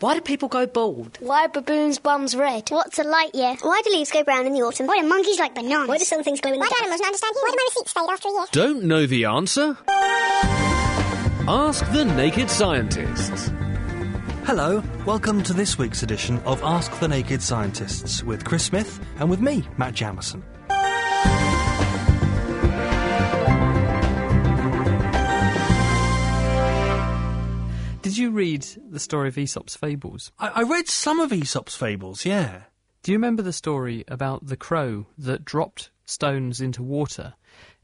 Why do people go bald? Why are baboons' bums red? What's a light year? Why do leaves go brown in the autumn? Why do monkeys like bananas? Why do some things glow in the dark? Why do animals not understand you? Why do my receipts fade after a year? Don't know the answer? Ask the Naked Scientists. Hello, welcome to this week's edition of Ask the Naked Scientists with Chris Smith and with me, Matt Jamison. Did you read the story of Aesop's Fables? I read some of Aesop's Fables, yeah. Do you remember the story about the crow that dropped stones into water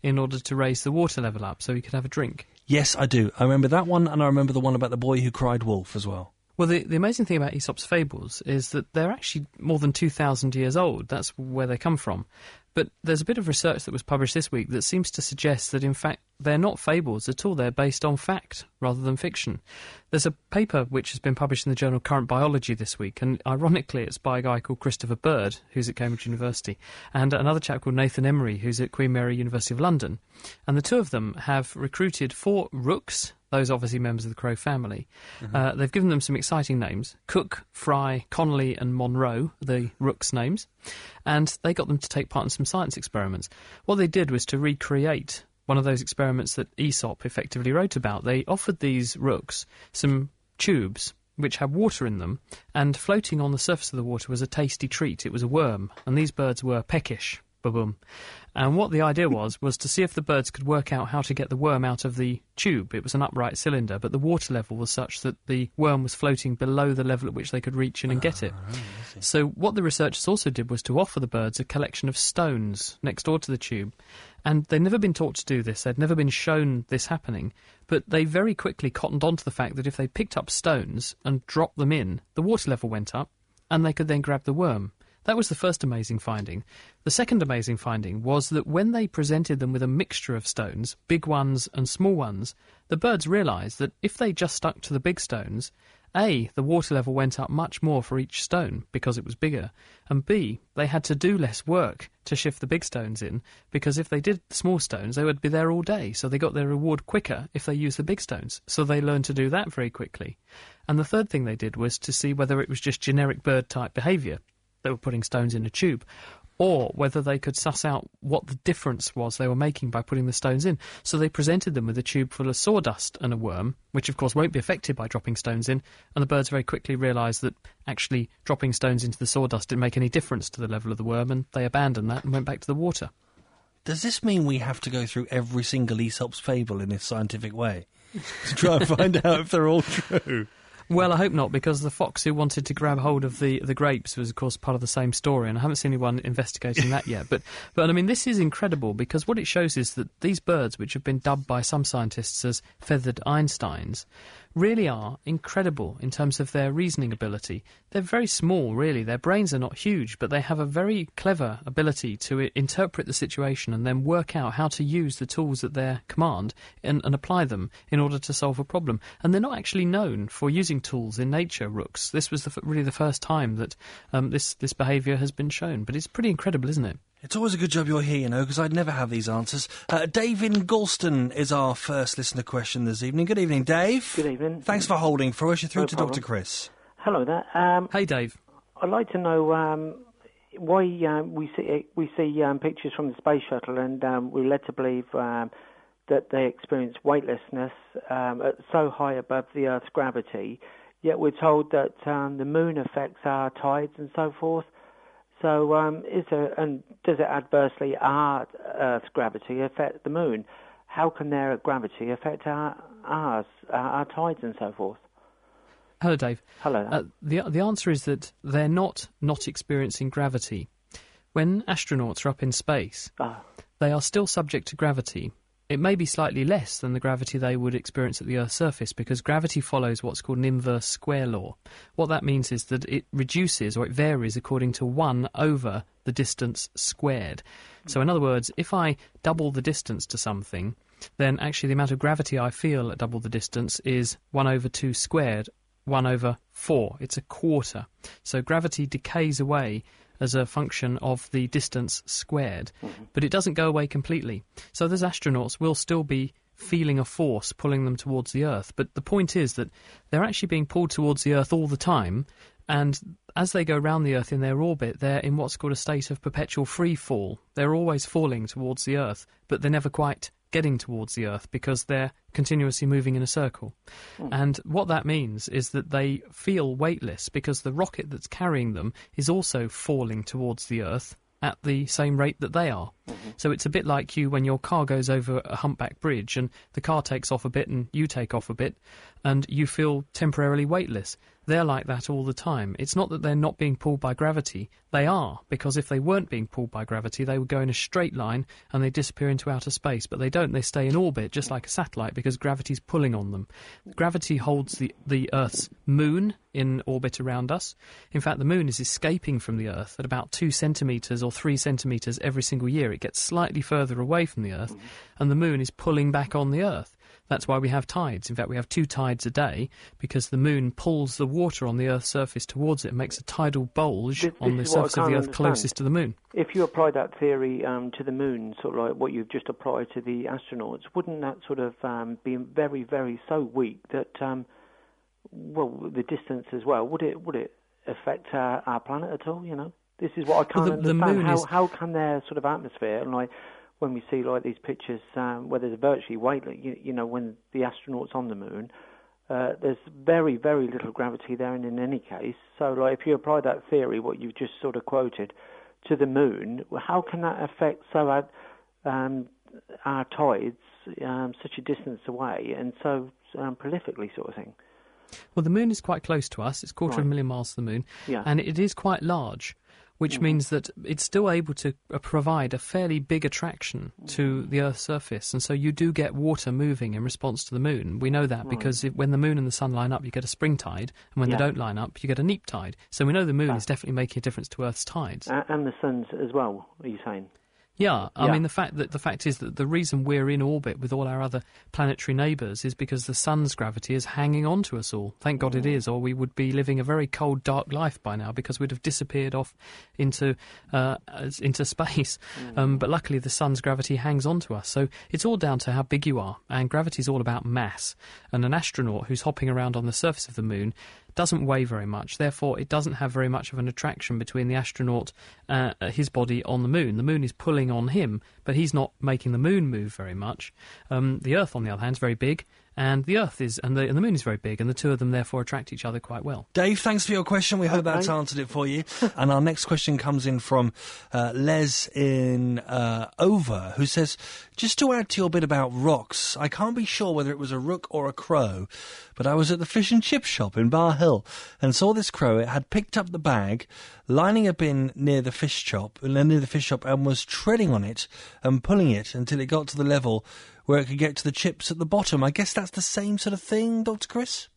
in order to raise the water level up so he could have a drink? Yes, I do. I remember that one, and I remember the one about the boy who cried wolf as well. Well, the amazing thing about Aesop's Fables is that they're actually more than 2,000 years old. That's where they come from. But there's a bit of research that was published this week that seems to suggest that, in fact, they're not fables at all. They're based on fact rather than fiction. There's a paper which has been published in the journal Current Biology this week, and ironically it's by a guy called Christopher Bird, who's at Cambridge University, and another chap called Nathan Emery, who's at Queen Mary University of London. And the two of them have recruited 4 rooks, those obviously members of the crow family. Mm-hmm. They've given them some exciting names, Cook, Fry, Connolly and Monroe, the rooks' names, and they got them to take part in some science experiments. What they did was to recreate one of those experiments that Aesop effectively wrote about. They offered these rooks some tubes which had water in them, and floating on the surface of the water was a tasty treat. It was a worm, and these birds were peckish. Ba-boom. And what the idea was to see if the birds could work out how to get the worm out of the tube. It was an upright cylinder, but the water level was such that the worm was floating below the level at which they could reach in and get it. So what the researchers also did was to offer the birds a collection of stones next door to the tube. And they'd never been taught to do this, they'd never been shown this happening, but they very quickly cottoned on to the fact that if they picked up stones and dropped them in, the water level went up, and they could then grab the worm. That was the first amazing finding. The second amazing finding was that when they presented them with a mixture of stones, big ones and small ones, the birds realised that if they just stuck to the big stones, A, the water level went up much more for each stone because it was bigger, and B, they had to do less work to shift the big stones in, because if they did the small stones, they would be there all day, so they got their reward quicker if they used the big stones. So they learned to do that very quickly. And the third thing they did was to see whether it was just generic bird-type behaviour. They were putting stones in a tube, or whether they could suss out what the difference was they were making by putting the stones in. So they presented them with a tube full of sawdust and a worm, which of course won't be affected by dropping stones in, and the birds very quickly realised that actually dropping stones into the sawdust didn't make any difference to the level of the worm, and they abandoned that and went back to the water. Does this mean we have to go through every single Aesop's fable in this scientific way to try and find out if they're all true? Well, I hope not, because the fox who wanted to grab hold of the grapes was, of course, part of the same story, and I haven't seen anyone investigating that yet. But I mean, this is incredible, because what it shows is that these birds, which have been dubbed by some scientists as feathered Einsteins, really are incredible in terms of their reasoning ability. They're very small, really. Their brains are not huge, but they have a very clever ability to interpret the situation and then work out how to use the tools at their command and apply them in order to solve a problem. And they're not actually known for using tools in nature, rooks. This was really the first time that this behaviour has been shown. But it's pretty incredible, isn't it? It's always a good job you're here, you know, because I'd never have these answers. Dave in Galston is our first listener question this evening. Good evening, Dave. Good evening. Thanks for holding for us. You're through to Dr. Chris. Hello there. Hey, Dave. I'd like to know why we see pictures from the space shuttle, and we're led to believe that they experience weightlessness at so high above the Earth's gravity, yet we're told that the moon affects our tides and so forth. So does it adversely Earth's gravity affect the moon? How can their gravity affect our tides and so forth? Hello, Dave. Hello. The answer is that they're not experiencing gravity. When astronauts are up in space, they are still subject to gravity. It may be slightly less than the gravity they would experience at the Earth's surface, because gravity follows what's called an inverse square law. What that means is that it reduces, or it varies, according to 1 over the distance squared. So in other words, if I double the distance to something, then actually the amount of gravity I feel at double the distance is 1 over 2 squared, 1 over 4. It's a quarter. So gravity decays away as a function of the distance squared, but it doesn't go away completely. So those astronauts will still be feeling a force pulling them towards the Earth. But the point is that they're actually being pulled towards the Earth all the time, and as they go round the Earth in their orbit, they're in what's called a state of perpetual free fall. They're always falling towards the Earth, but they're never quite getting towards the Earth because they're continuously moving in a circle. And what that means is that they feel weightless because the rocket that's carrying them is also falling towards the Earth at the same rate that they are. So it's a bit like you when your car goes over a humpback bridge and the car takes off a bit and you take off a bit and you feel temporarily weightless. They're like that all the time. It's not that they're not being pulled by gravity. They are, because if they weren't being pulled by gravity, they would go in a straight line and they disappear into outer space. But they don't. They stay in orbit, just like a satellite, because gravity's pulling on them. Gravity holds the Earth's moon in orbit around us. In fact, the moon is escaping from the Earth at about 2 centimetres or 3 centimetres every single year. It gets slightly further away from the Earth, and the moon is pulling back on the Earth. That's why we have tides. In fact, we have 2 tides a day, because the moon pulls the water on the Earth's surface towards it and makes a tidal bulge on the surface of the Earth closest to the moon. If you apply that theory to the moon, sort of like what you've just applied to the astronauts, wouldn't that sort of be very, very so weak that, well, the distance as well, would it affect our planet at all, you know? This is what I can't understand. How can their sort of atmosphere, and like when we see like these pictures where there's virtually weightless, you know, when the astronauts on the moon, there's very, very little gravity there, and in any case. So like if you apply that theory, what you've just sort of quoted, to the moon, how can that affect our tides such a distance away and so prolifically sort of thing? Well, the moon is quite close to us. It's 250,000 miles to the moon, and it is quite large, which means that it's still able to provide a fairly big attraction to the Earth's surface. And so you do get water moving in response to the moon. We know that because when the moon and the sun line up, you get a spring tide. And when they don't line up, you get a neap tide. So we know the moon is definitely making a difference to Earth's tides. And the sun's as well, are you saying? Yeah, I mean, the fact is that the reason we're in orbit with all our other planetary neighbours is because the sun's gravity is hanging on to us all. Thank God it is, or we would be living a very cold, dark life by now, because we'd have disappeared off into space. But luckily, the sun's gravity hangs on to us. So it's all down to how big you are, and gravity's all about mass. And an astronaut who's hopping around on the surface of the moon doesn't weigh very much, therefore it doesn't have very much of an attraction between the astronaut, his body on the moon. The moon is pulling on him, but he's not making the moon move very much. The Earth, on the other hand, is very big, and the moon is very big, and the two of them therefore attract each other quite well. Dave, thanks for your question. We hope that's answered it for you. And our next question comes in from Les in Over, who says, just to add to your bit about rocks, I can't be sure whether it was a rook or a crow, but I was at the fish and chip shop in Bar Hill and saw this crow. It had picked up the bag, lining a bin near the fish shop, and was treading on it and pulling it until it got to the level where it could get to the chips at the bottom. I guess that's the same sort of thing, Dr. Chris?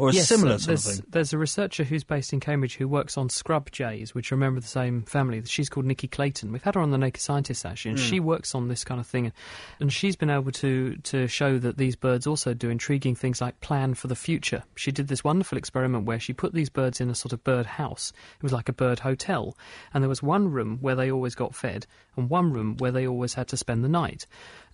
Or a similar sort of thing? There's a researcher who's based in Cambridge who works on scrub jays, which remember the same family. She's called Nikki Clayton. We've had her on The Naked Scientist, actually, and she works on this kind of thing. And she's been able to show that these birds also do intriguing things like plan for the future. She did this wonderful experiment where she put these birds in a sort of bird house. It was like a bird hotel. And there was one room where they always got fed and one room where they always had to spend the night.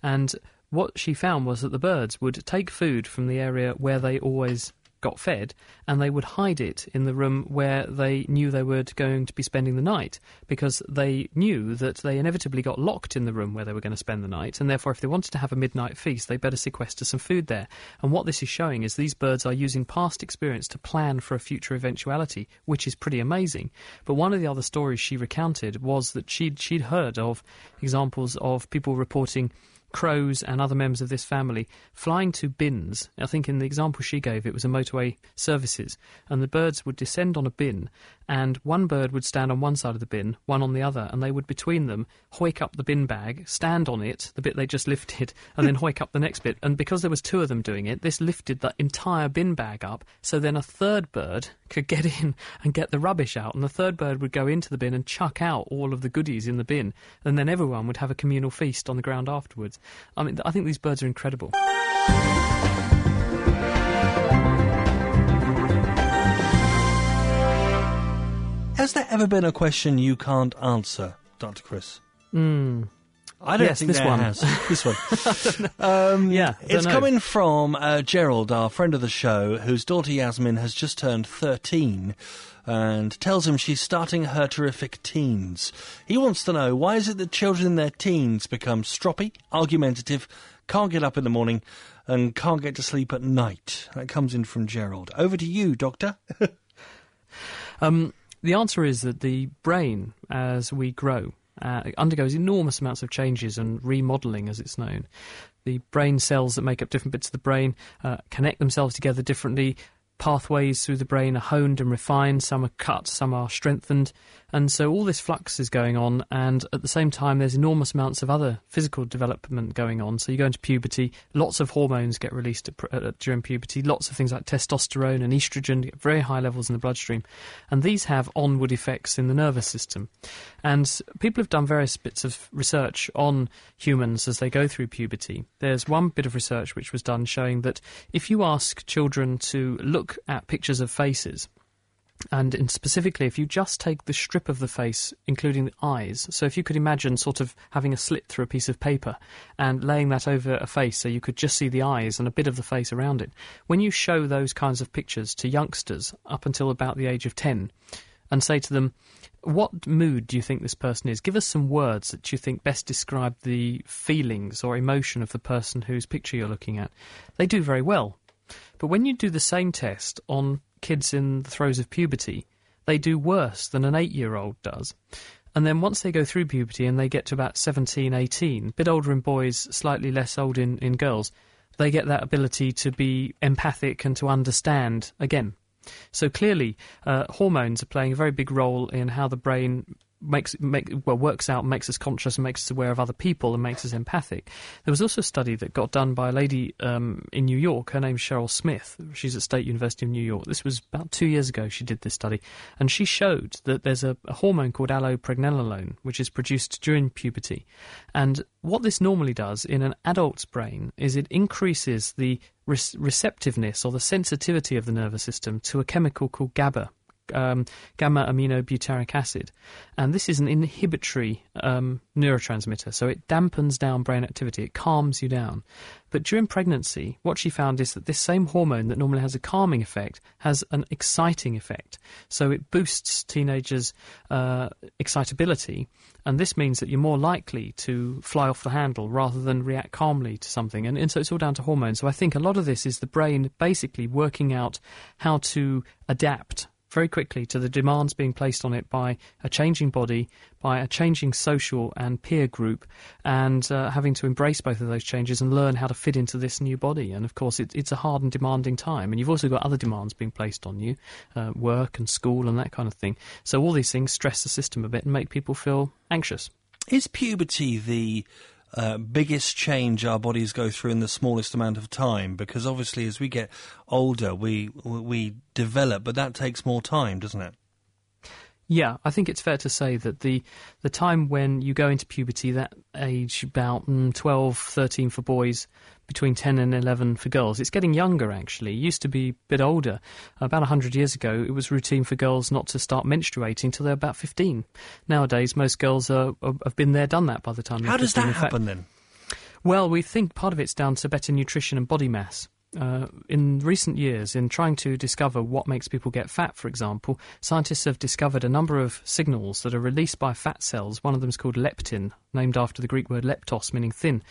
And what she found was that the birds would take food from the area where they always got fed, and they would hide it in the room where they knew they were going to be spending the night, because they knew that they inevitably got locked in the room where they were going to spend the night, and therefore if they wanted to have a midnight feast, they better sequester some food there. And what this is showing is these birds are using past experience to plan for a future eventuality, which is pretty amazing. But one of the other stories she recounted was that she'd heard of examples of people reporting crows and other members of this family flying to bins. I think in the example she gave, it was a motorway services, and the birds would descend on a bin, and one bird would stand on one side of the bin, one on the other, and they would between them hoik up the bin bag, stand on it, the bit they just lifted, and then hoik up the next bit. And because there was two of them doing it, this lifted the entire bin bag up, so then a third bird could get in and get the rubbish out, and the third bird would go into the bin and chuck out all of the goodies in the bin, and then everyone would have a communal feast on the ground afterwards. I mean, I think these birds are incredible. Has there ever been a question you can't answer, Dr. Chris? I don't think there has. This one. It's coming from Gerald, our friend of the show, whose daughter Yasmin has just turned 13 and tells him she's starting her terrific teens. He wants to know, why is it that children in their teens become stroppy, argumentative, can't get up in the morning and can't get to sleep at night? That comes in from Gerald. Over to you, Doctor. The answer is that the brain, as we grow, undergoes enormous amounts of changes and remodelling, as it's known. The brain cells that make up different bits of the brain connect themselves together differently. Pathways through the brain are honed and refined, some are cut, some are strengthened, and so all this flux is going on, and at the same time there's enormous amounts of other physical development going on. So you go into puberty, lots of hormones get released during puberty, lots of things like testosterone and estrogen get very high levels in the bloodstream, and these have onward effects in the nervous system. And people have done various bits of research on humans as they go through puberty. There's one bit of research which was done showing that if you ask children to look at pictures of faces, and specifically if you just take the strip of the face including the eyes, so if you could imagine sort of having a slit through a piece of paper and laying that over a face so you could just see the eyes and a bit of the face around it, when you show those kinds of pictures to youngsters up until about the age of 10 and say to them, what mood do you think this person is? Give us some words that you think best describe the feelings or emotion of the person whose picture you're looking at. They do very well. But when you do the same test on kids in the throes of puberty, they do worse than an 8-year-old does. And then once they go through puberty and they get to about 17, 18, a bit older in boys, slightly less old in girls, they get that ability to be empathic and to understand again. So clearly, hormones are playing a very big role in how the brain works out, makes us conscious and makes us aware of other people and makes us empathic. There was also a study that got done by a lady in New York. Her name's Cheryl Smith. She's at State University of New York. This was about 2 years ago she did this study, and she showed that there's a hormone called allopregnanolone which is produced during puberty, and what this normally does in an adult's brain is it increases the receptiveness or the sensitivity of the nervous system to a chemical called GABA, gamma-aminobutyric acid, and this is an inhibitory neurotransmitter, so it dampens down brain activity, it calms you down. But during pregnancy, what she found is that this same hormone that normally has a calming effect has an exciting effect, so it boosts teenagers' excitability, and this means that you're more likely to fly off the handle rather than react calmly to something, and so it's all down to hormones. So I think a lot of this is the brain basically working out how to adapt very quickly to the demands being placed on it by a changing body, by a changing social and peer group, and having to embrace both of those changes and learn how to fit into this new body. And of course it's a hard and demanding time, and you've also got other demands being placed on you, work and school and that kind of thing. So all these things stress the system a bit and make people feel anxious. Is puberty the biggest change our bodies go through in the smallest amount of time? Because obviously as we get older we develop, but that takes more time, doesn't it? Yeah, I think it's fair to say that the time when you go into puberty, that age about 12, 13 for boys, between 10 and 11 for girls. It's getting younger, actually. It used to be a bit older. About 100 years ago, it was routine for girls not to start menstruating until they're about 15. Nowadays, most girls have been there, done that by the time they're 15. How does that happen, then? Well, we think part of it's down to better nutrition and body mass. In recent years, in trying to discover what makes people get fat, for example, scientists have discovered a number of signals that are released by fat cells. One of them is called leptin, named after the Greek word leptos, meaning thin.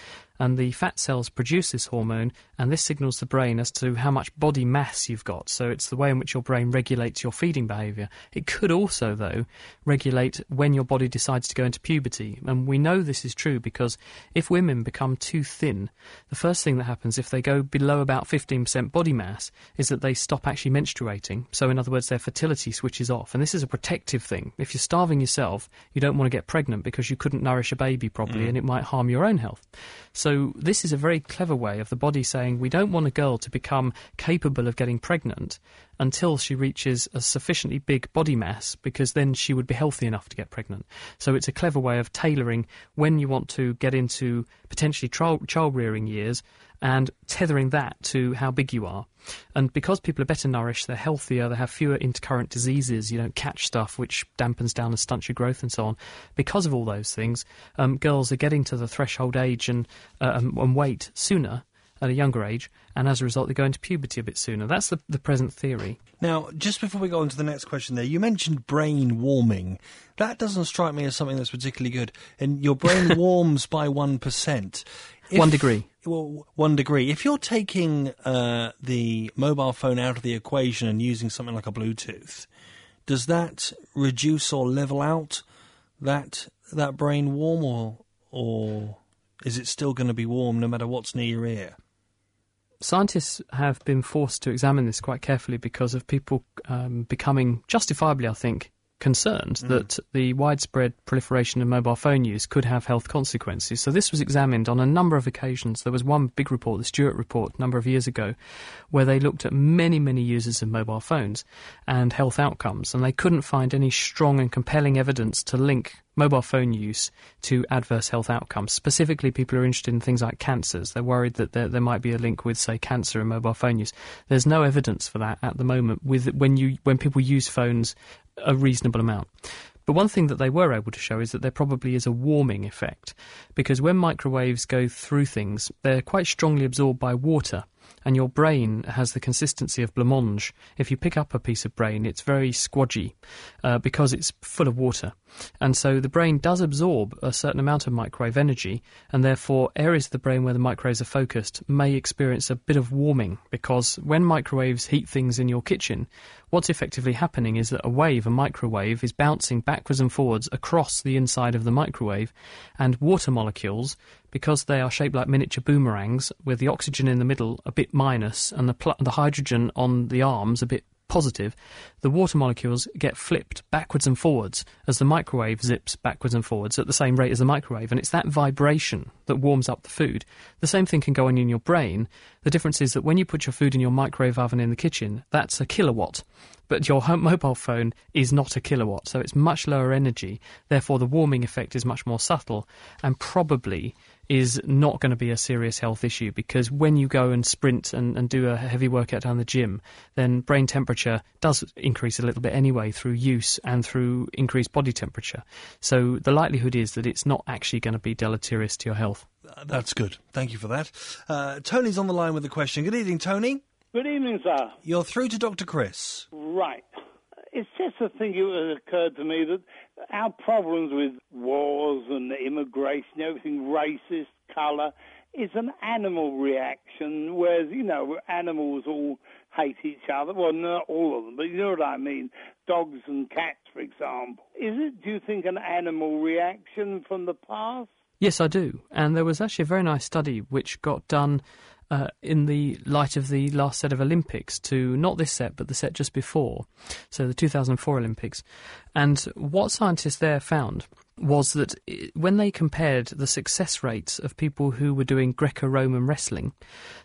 And the fat cells produce this hormone, and this signals the brain as to how much body mass you've got. So it's the way in which your brain regulates your feeding behaviour. It could also, though, regulate when your body decides to go into puberty. And we know this is true because if women become too thin, the first thing that happens if they go below about 15% body mass is that they stop actually menstruating. So in other words, their fertility switches off. And this is a protective thing. If you're starving yourself, you don't want to get pregnant because you couldn't nourish a baby properly, and it might harm your own health. So this is a very clever way of the body saying, we don't want a girl to become capable of getting pregnant, until she reaches a sufficiently big body mass, because then she would be healthy enough to get pregnant. So it's a clever way of tailoring when you want to get into potentially child-rearing years and tethering that to how big you are. And because people are better nourished, they're healthier, they have fewer intercurrent diseases, you don't catch stuff which dampens down and stunts your growth and so on. Because of all those things, girls are getting to the threshold age and weight sooner, at a younger age, and as a result they go into puberty a bit sooner. That's the present theory. Now, just before we go on to the next question there, you mentioned brain warming. That doesn't strike me as something that's particularly good. And your brain warms by 1%. One degree. If you're taking the mobile phone out of the equation and using something like a Bluetooth, does that reduce or level out that brain warm, or is it still going to be warm no matter what's near your ear? Scientists have been forced to examine this quite carefully because of people becoming justifiably, I think, concerned that the widespread proliferation of mobile phone use could have health consequences. So this was examined on a number of occasions. There was one big report, the Stewart Report, a number of years ago, where they looked at many, many users of mobile phones and health outcomes, and they couldn't find any strong and compelling evidence to link mobile phone use to adverse health outcomes. Specifically, people are interested in things like cancers. They're worried that there might be a link with, say, cancer and mobile phone use. There's no evidence for that at the moment when people use phones a reasonable amount. But one thing that they were able to show is that there probably is a warming effect, because when microwaves go through things, they're quite strongly absorbed by water, and your brain has the consistency of blancmange. If you pick up a piece of brain, it's very squodgy because it's full of water. And so the brain does absorb a certain amount of microwave energy, and therefore areas of the brain where the microwaves are focused may experience a bit of warming, because when microwaves heat things in your kitchen, what's effectively happening is that a microwave, is bouncing backwards and forwards across the inside of the microwave, and water molecules, because they are shaped like miniature boomerangs, with the oxygen in the middle a bit minus and the hydrogen on the arms a bit positive, the water molecules get flipped backwards and forwards as the microwave zips backwards and forwards at the same rate as the microwave, and it's that vibration that warms up the food. The same thing can go on in your brain. The difference is that when you put your food in your microwave oven in the kitchen, that's a kilowatt, but your mobile phone is not a kilowatt, so it's much lower energy. Therefore, the warming effect is much more subtle and probably is not going to be a serious health issue, because when you go and sprint and do a heavy workout down the gym, then brain temperature does increase a little bit anyway through use and through increased body temperature. So the likelihood is that it's not actually going to be deleterious to your health. That's good. Thank you for that. Tony's on the line with a question. Good evening, Tony. Good evening, sir. You're through to Dr. Chris. Right. It's just a thing that occurred to me, that our problems with wars and immigration, everything racist, colour, is an animal reaction, whereas, you know, animals all hate each other. Well, not all of them, but you know what I mean. Dogs and cats, for example. Is it, do you think, an animal reaction from the past? Yes, I do. And there was actually a very nice study which got done in the light of the last set of Olympics, to not this set but the set just before, so the 2004 Olympics. And what scientists there found was that when they compared the success rates of people who were doing Greco-Roman wrestling,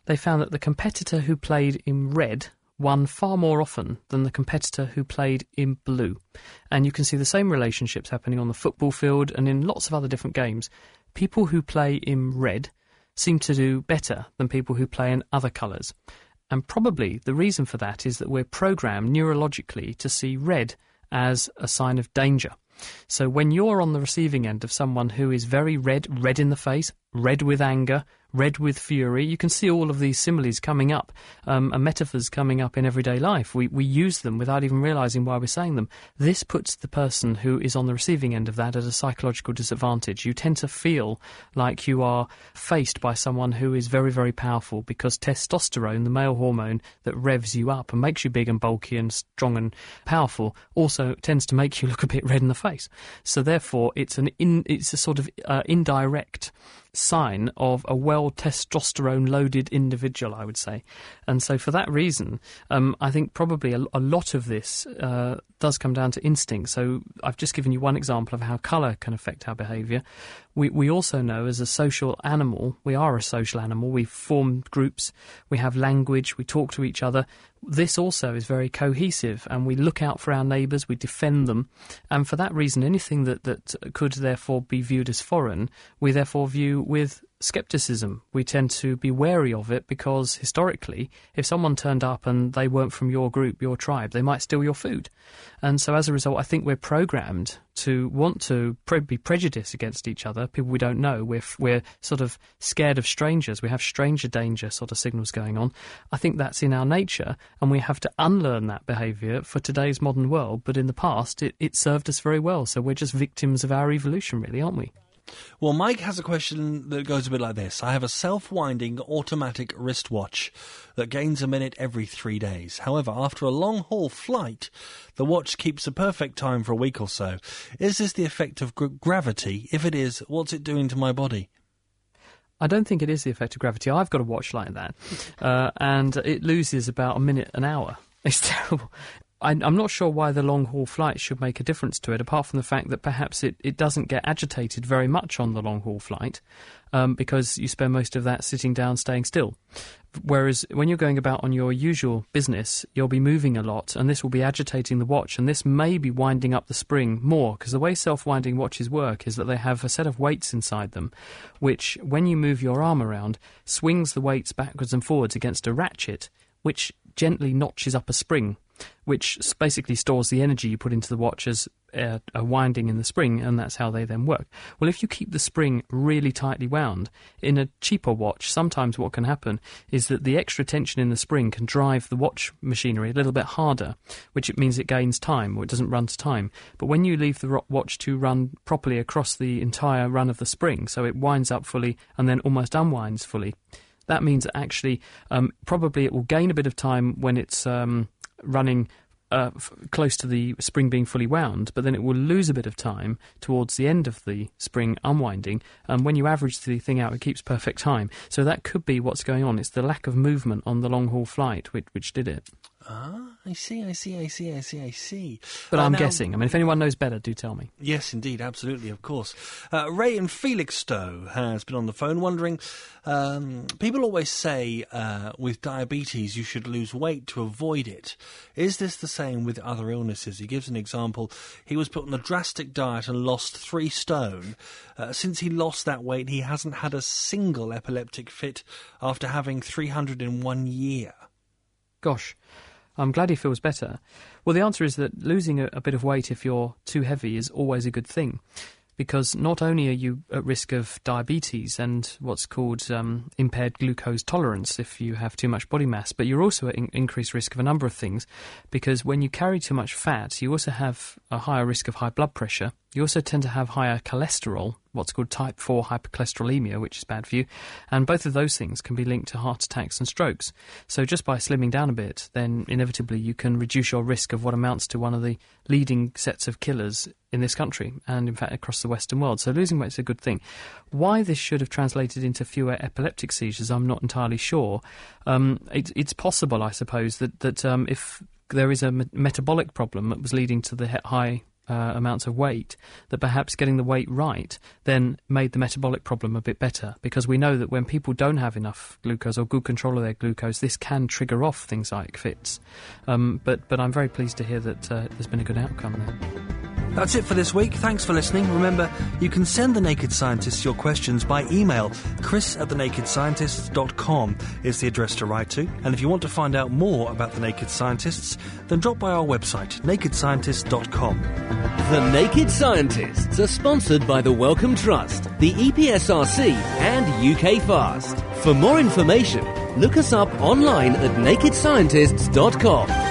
they found that the competitor who played in red won far more often than the competitor who played in blue. And you can see the same relationships happening on the football field and in lots of other different games. People who play in red seem to do better than people who play in other colours. And probably the reason for that is that we're programmed neurologically to see red as a sign of danger. So when you're on the receiving end of someone who is very red in the face, red with anger, red with fury, you can see all of these similes coming up and metaphors coming up in everyday life. We use them without even realising why we're saying them. This puts the person who is on the receiving end of that at a psychological disadvantage. You tend to feel like you are faced by someone who is very, very powerful, because testosterone, the male hormone that revs you up and makes you big and bulky and strong and powerful, also tends to make you look a bit red in the face. So therefore, it's a sort of indirect sign of a well testosterone loaded individual, I would say. And so for that reason, I think probably a lot of this does come down to instinct. So I've just given you one example of how colour can affect our behaviour. We also know as a social animal, we are a social animal, we form groups, we have language, we talk to each other. This also is very cohesive, and we look out for our neighbours, we defend them, and for that reason anything that could therefore be viewed as foreign, we therefore view with scepticism. We tend to be wary of it because historically if someone turned up and they weren't from your group, your tribe, they might steal your food. And so as a result I think we're programmed to want to be prejudiced against each other, people we don't know. We're sort of scared of strangers. We have stranger danger sort of signals going on. I think that's in our nature, and we have to unlearn that behaviour for today's modern world. But in the past, it served us very well. So we're just victims of our evolution, really, aren't we? Well, Mike has a question that goes a bit like this. I have a self-winding automatic wristwatch that gains a minute every 3 days. However, after a long-haul flight, the watch keeps a perfect time for a week or so. Is this the effect of gravity? If it is, what's it doing to my body? I don't think it is the effect of gravity. I've got a watch like that, and it loses about a minute an hour. It's terrible. I'm not sure why the long-haul flight should make a difference to it, apart from the fact that perhaps it doesn't get agitated very much on the long-haul flight because you spend most of that sitting down, staying still. Whereas when you're going about on your usual business, you'll be moving a lot, and this will be agitating the watch, and this may be winding up the spring more, because the way self-winding watches work is that they have a set of weights inside them, which, when you move your arm around, swings the weights backwards and forwards against a ratchet, which gently notches up a spring, which basically stores the energy you put into the watch as a winding in the spring, and that's how they then work. Well, if you keep the spring really tightly wound, in a cheaper watch, sometimes what can happen is that the extra tension in the spring can drive the watch machinery a little bit harder, which it means it gains time, or it doesn't run to time. But when you leave the watch to run properly across the entire run of the spring, so it winds up fully and then almost unwinds fully, that means that actually probably it will gain a bit of time when it's running close to the spring being fully wound, but then it will lose a bit of time towards the end of the spring unwinding, and when you average the thing out it keeps perfect time. So that could be what's going on. It's the lack of movement on the long haul flight which did it. Ah, I see. But I'm guessing. I mean, if anyone knows better, do tell me. Yes, indeed, absolutely, of course. Ray in Felixstowe has been on the phone wondering, people always say with diabetes you should lose weight to avoid it. Is this the same with other illnesses? He gives an example. He was put on a drastic diet and lost 3 stone. Since he lost that weight, he hasn't had a single epileptic fit after having 300 in 1 year. Gosh. I'm glad he feels better. Well, the answer is that losing a bit of weight if you're too heavy is always a good thing, because not only are you at risk of diabetes and what's called impaired glucose tolerance if you have too much body mass, but you're also at increased risk of a number of things, because when you carry too much fat, you also have a higher risk of high blood pressure. You also tend to have higher cholesterol, what's called type 4 hypercholesterolemia, which is bad for you, and both of those things can be linked to heart attacks and strokes. So just by slimming down a bit, then inevitably you can reduce your risk of what amounts to one of the leading sets of killers in this country, and in fact across the Western world. So losing weight's a good thing. Why this should have translated into fewer epileptic seizures, I'm not entirely sure. It's possible, I suppose, that if there is a metabolic problem that was leading to the high amounts of weight, that perhaps getting the weight right then made the metabolic problem a bit better, because we know that when people don't have enough glucose or good control of their glucose, this can trigger off things like fits. But I'm very pleased to hear that there's been a good outcome there. That's it for this week. Thanks for listening. Remember, you can send The Naked Scientists your questions by email. chris@thenakedscientists.com is the address to write to. And if you want to find out more about The Naked Scientists, then drop by our website, nakedscientists.com. The Naked Scientists are sponsored by the Wellcome Trust, the EPSRC and UK Fast. For more information, look us up online at nakedscientists.com.